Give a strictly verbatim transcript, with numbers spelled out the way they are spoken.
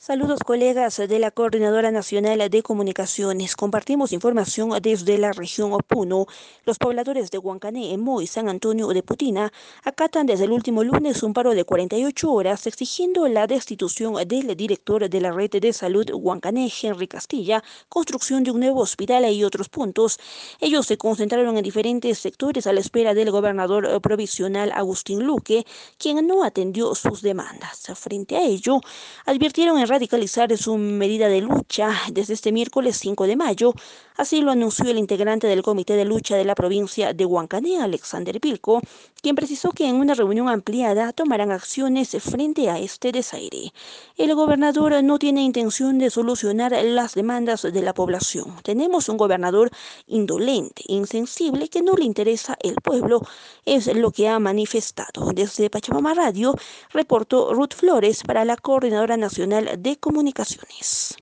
Saludos colegas de la Coordinadora Nacional de Comunicaciones. Compartimos información desde la región Puno. Los pobladores de Huancané, Moy y San Antonio de Putina acatan desde el último lunes un paro de cuarenta y ocho horas exigiendo la destitución del director de la red de salud Huancané, Henry Castilla, construcción de un nuevo hospital y otros puntos. Ellos se concentraron en diferentes sectores a la espera del gobernador provisional Agustín Luque, quien no atendió sus demandas. Frente a ello, advirtieron en radicalizar su medida de lucha desde este miércoles cinco de mayo. Así lo anunció el integrante del Comité de Lucha de la provincia de Huancané, Alexander Pilco, quien precisó que en una reunión ampliada tomarán acciones frente a este desaire. El gobernador no tiene intención de solucionar las demandas de la población. Tenemos un gobernador indolente, insensible, que no le interesa el pueblo, es lo que ha manifestado. Desde Pachamama Radio, reportó Ruth Flores para la Coordinadora Nacional de Comunicaciones.